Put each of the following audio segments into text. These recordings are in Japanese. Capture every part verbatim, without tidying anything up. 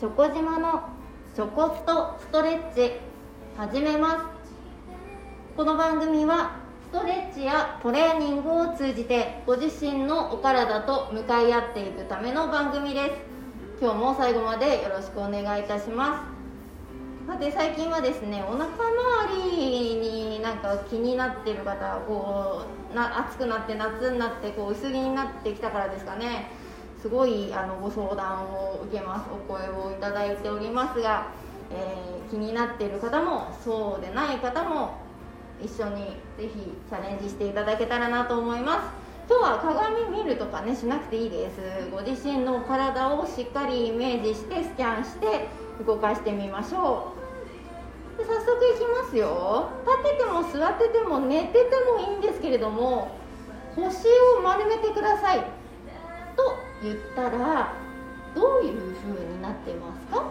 チョコ島のちょこっとストレッチ始めます。この番組はストレッチやトレーニングを通じてご自身のお体と向かい合っていくための番組です。今日も最後までよろしくお願いいたします。さて、最近はですね、お腹周りになんか気になっている方、こうな暑くなって夏になってこう薄着になってきたからですかね、すごいあのご相談を受けます。お声をいただいておりますが、えー、気になっている方もそうでない方も一緒にぜひチャレンジしていただけたらなと思います。今日は鏡見るとかね、しなくていいです。ご自身の体をしっかりイメージしてスキャンして動かしてみましょう。で、早速いきますよ。立てても座ってても寝ててもいいんですけれども、腰を丸めてくださいと言ったらどういう風になってますか？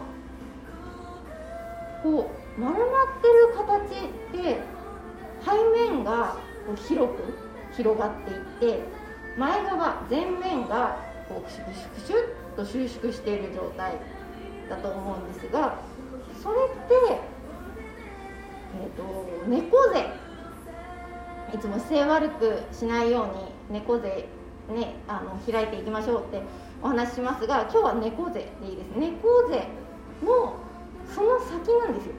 こう丸まってる形で背面がこう広く広がっていって、前側前面がこうシュクシュクシュッと収縮している状態だと思うんですが、それって、えー、と猫背、いつも姿勢悪くしないように猫背ね、あの開いていきましょうってお話ししますが、今日は猫背でいいです。猫背のその先なんですよ。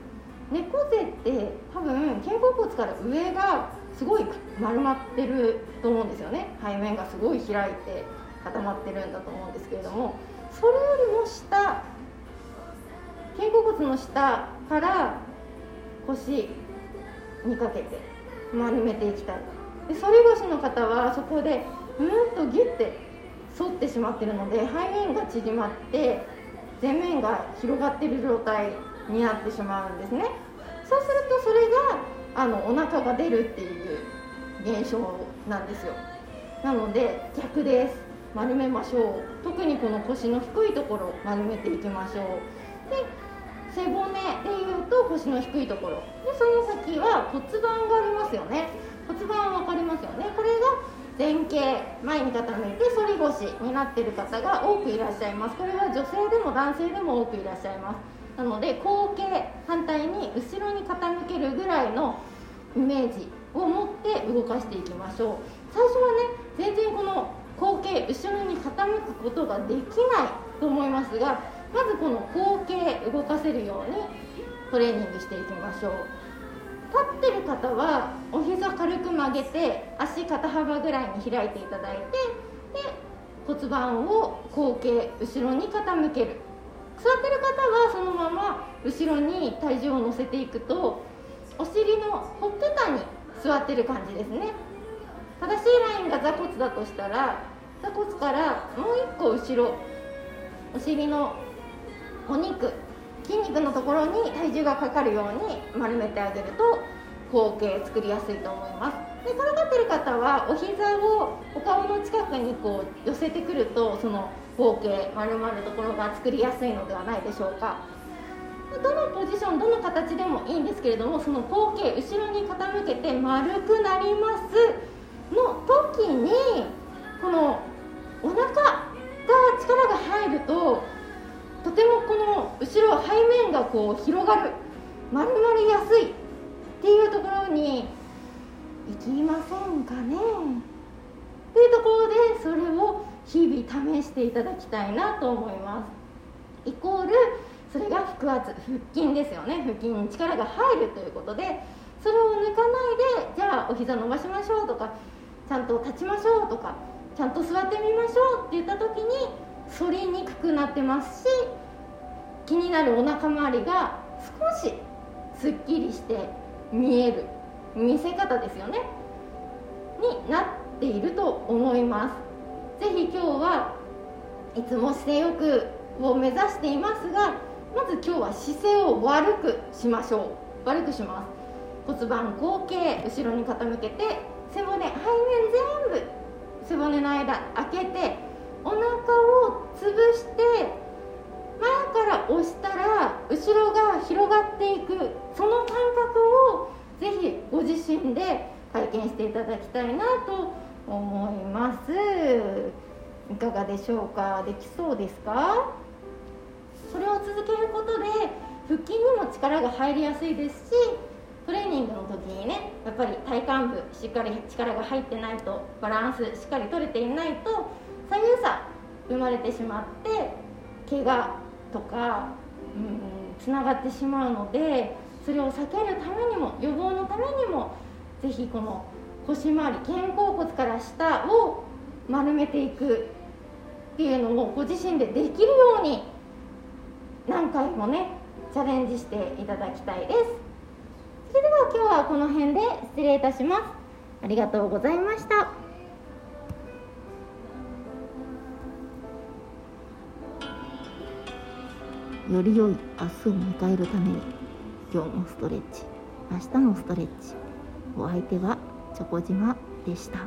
猫背って多分肩甲骨から上がすごい丸まってると思うんですよね。背面がすごい開いて固まってるんだと思うんですけれども、それよりも下、肩甲骨の下から腰にかけて丸めていきたい。で、反り腰の方はそこでうんとギュッて反ってしまっているので、背面が縮まって前面が広がっている状態になってしまうんですね。そうするとそれがあのお腹が出るっていう現象なんですよ。なので逆です。丸めましょう。特にこの腰の低いところ丸めていきましょう。で、背骨でいうと腰の低いところで、その先は骨盤がありますよね。骨盤は分かりますよね。これが前傾、前に傾いて反り腰になっている方が多くいらっしゃいます。これは女性でも男性でも多くいらっしゃいます。なので後傾、反対に後ろに傾けるぐらいのイメージを持って動かしていきましょう。最初はね、全然この後傾、後ろに傾くことができないと思いますが、まずこの後傾動かせるようにトレーニングしていきましょう。立ってる方はお膝軽く曲げて、足肩幅ぐらいに開いていただいて、で骨盤を後傾、後ろに傾ける。座ってる方はそのまま後ろに体重を乗せていくと、お尻のほっぺたに座ってる感じですね。正しいラインが座骨だとしたら、座骨からもう一個後ろ、お尻のお肉、筋肉のところに体重がかかるように丸めてあげると後傾作りやすいと思います。で、からかってる方はお膝をお顔の近くにこう寄せてくると、その後傾丸まるところが作りやすいのではないでしょうか。どのポジション、どの形でもいいんですけれども、その後傾、後ろに傾けて丸くなりますの時に、このお腹が力が入ると、とてもこの後ろ、背面がこう広がる、丸まりやすいっていうところに行きませんかねっていうところで、それを日々試していただきたいなと思います。イコールそれが腹圧、腹筋ですよね。腹筋に力が入るということで、それを抜かないで、じゃあお膝伸ばしましょうとか、ちゃんと立ちましょうとか、ちゃんと座ってみましょうって言った時に反りにくくなってますし、気になるお腹周りが少しすっきりして見える見せ方ですよね、になっていると思います。ぜひ今日はいつも姿勢よくを目指していますが、まず今日は姿勢を悪くしましょう。悪くします。骨盤後傾、後ろに傾けて、背骨、背面全部背骨の間開けて、お腹を潰して、前から押したら後ろが広がっていく、その感覚をぜひご自身で体験していただきたいなと思います。いかがでしょうか？できそうですか？それを続けることで腹筋にも力が入りやすいですし、トレーニングの時にね、やっぱり体幹部しっかり力が入ってないと、バランスしっかり取れていないと左右差生まれてしまって怪我とか、うん、つながってしまうので、それを避けるためにも予防のためにもぜひこの腰回り、肩甲骨から下を丸めていくっていうのをご自身でできるように何回もねチャレンジしていただきたいです。それでは今日はこの辺で失礼いたします。ありがとうございました。より良い明日を迎えるために今日のストレッチ、明日のストレッチ、お相手はチョコ島でした。